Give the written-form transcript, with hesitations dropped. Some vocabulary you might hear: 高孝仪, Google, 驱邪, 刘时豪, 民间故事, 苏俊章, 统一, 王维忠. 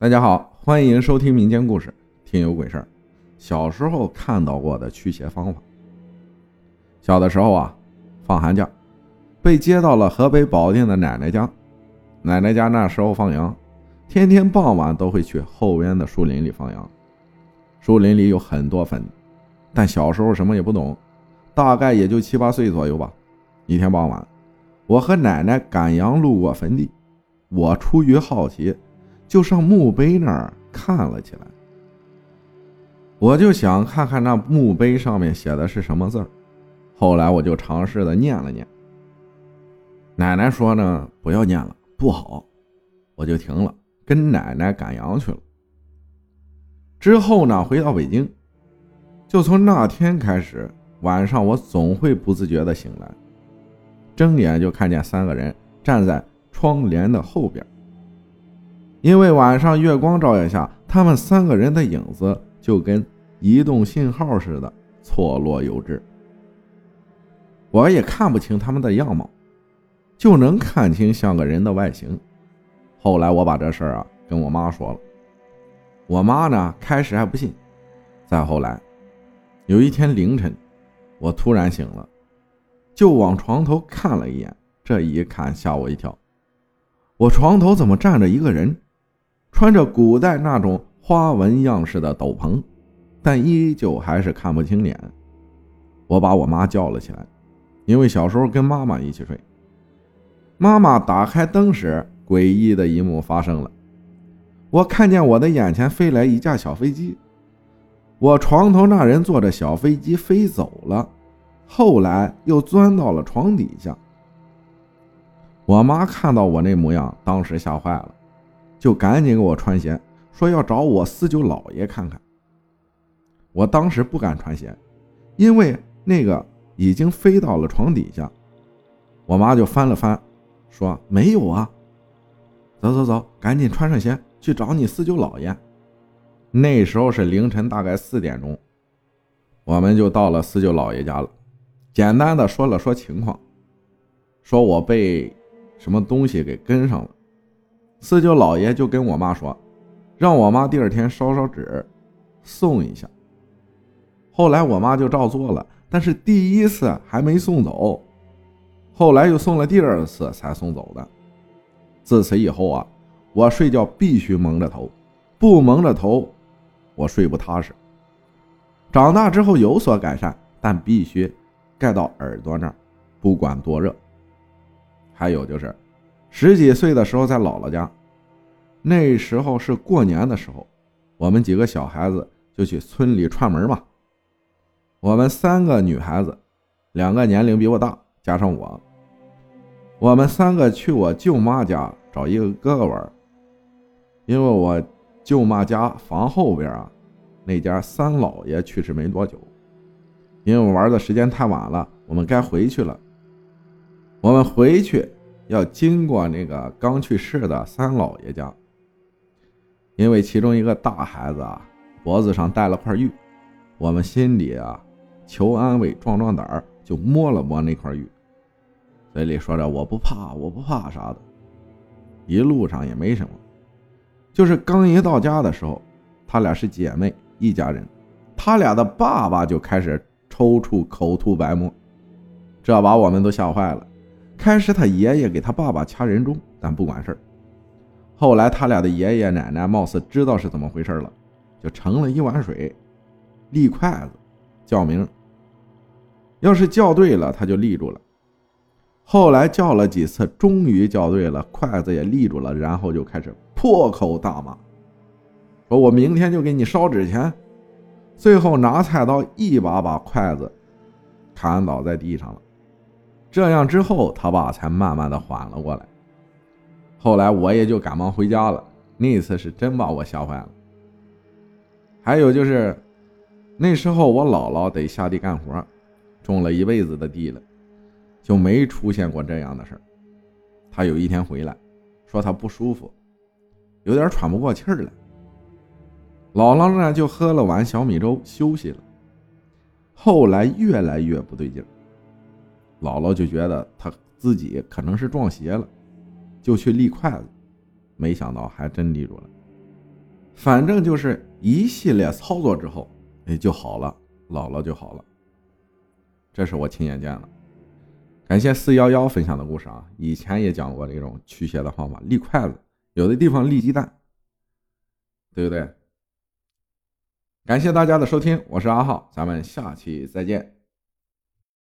大家好，欢迎收听民间故事，听有鬼事儿。小时候看到过的驱邪方法。小的时候啊，放寒假，被接到了河北保定的奶奶家。奶奶家那时候放羊，天天傍晚都会去后边的树林里放羊。树林里有很多坟，但小时候什么也不懂，大概也就7、8岁左右吧。一天傍晚，我和奶奶赶羊路过坟地，我出于好奇，就上墓碑那儿看了起来。我就想看看那墓碑上面写的是什么字儿。后来我就尝试的念了念，奶奶说呢，不要念了，不好。我就停了，跟奶奶赶羊去了。之后呢，回到北京，就从那天开始，晚上我总会不自觉的醒来，睁眼就看见3个人站在窗帘的后边。因为晚上月光照耀下，他们3个人的影子就跟移动信号似的错落有致。我也看不清他们的样貌，就能看清像个人的外形。后来我把这事儿跟我妈说了，我妈呢开始还不信。再后来有一天凌晨，我突然醒了，就往床头看了一眼，这一看吓我一跳，我床头怎么站着一个人，穿着古代那种花纹样式的斗篷，但依旧还是看不清脸。我把我妈叫了起来，因为小时候跟妈妈一起睡。妈妈打开灯时，诡异的一幕发生了，我看见我的眼前飞来一架小飞机，我床头那人坐着小飞机飞走了，后来又钻到了床底下。我妈看到我那模样，当时吓坏了，就赶紧给我穿鞋，说要找我49老爷看看。我当时不敢穿鞋，因为那个已经飞到了床底下。我妈就翻了翻，说没有啊，走，赶紧穿上鞋去找你49老爷。那时候是凌晨大概4点钟，我们就到了49老爷家了，简单的说了说情况，说我被什么东西给跟上了。49老爷就跟我妈说，让我妈第2天烧纸送一下。后来我妈就照做了，但是第1次还没送走，后来又送了第2次才送走的。自此以后我睡觉必须蒙着头，不蒙着头我睡不踏实。长大之后有所改善，但必须盖到耳朵那儿，不管多热。还有就是10几岁的时候在姥姥家，那时候是过年的时候，我们几个小孩子就去村里串门嘛。我们3个女孩子，2个年龄比我大，加上我们3个去我舅妈家找一个哥哥玩。因为我舅妈家房后边那家三老爷去世没多久，因为玩的时间太晚了，我们该回去了。我们回去要经过那个刚去世的三老爷家，因为其中一个大孩子脖子上戴了块玉，我们心里求安慰壮壮胆儿，就摸了摸那块玉，嘴里说着我不怕啥的。一路上也没什么，就是刚一到家的时候，她俩是姐妹一家人，她俩的爸爸就开始抽搐口吐白沫，这把我们都吓坏了。开始他爷爷给他爸爸掐人中，但不管事儿。后来他俩的爷爷奶奶貌似知道是怎么回事了，就盛了一碗水，立筷子叫名，要是叫对了他就立住了。后来叫了几次，终于叫对了，筷子也立住了，然后就开始破口大骂，说我明天就给你烧纸钱。最后拿菜刀一把把筷子砍倒在地上了。这样之后他爸才慢慢的缓了过来。后来我也就赶忙回家了，那次是真把我吓坏了。还有就是那时候我姥姥得下地干活，种了一辈子的地了，就没出现过这样的事儿。她有一天回来说她不舒服，有点喘不过气儿来。姥姥呢就喝了碗小米粥休息了。后来越来越不对劲儿，姥姥就觉得她自己可能是撞邪了，就去立筷子，没想到还真立住了。反正就是一系列操作之后，就好了，姥姥就好了。这是我亲眼见了。感谢411分享的故事啊，以前也讲过这种驱邪的方法，立筷子，有的地方立鸡蛋，对不对？感谢大家的收听，我是阿浩，咱们下期再见。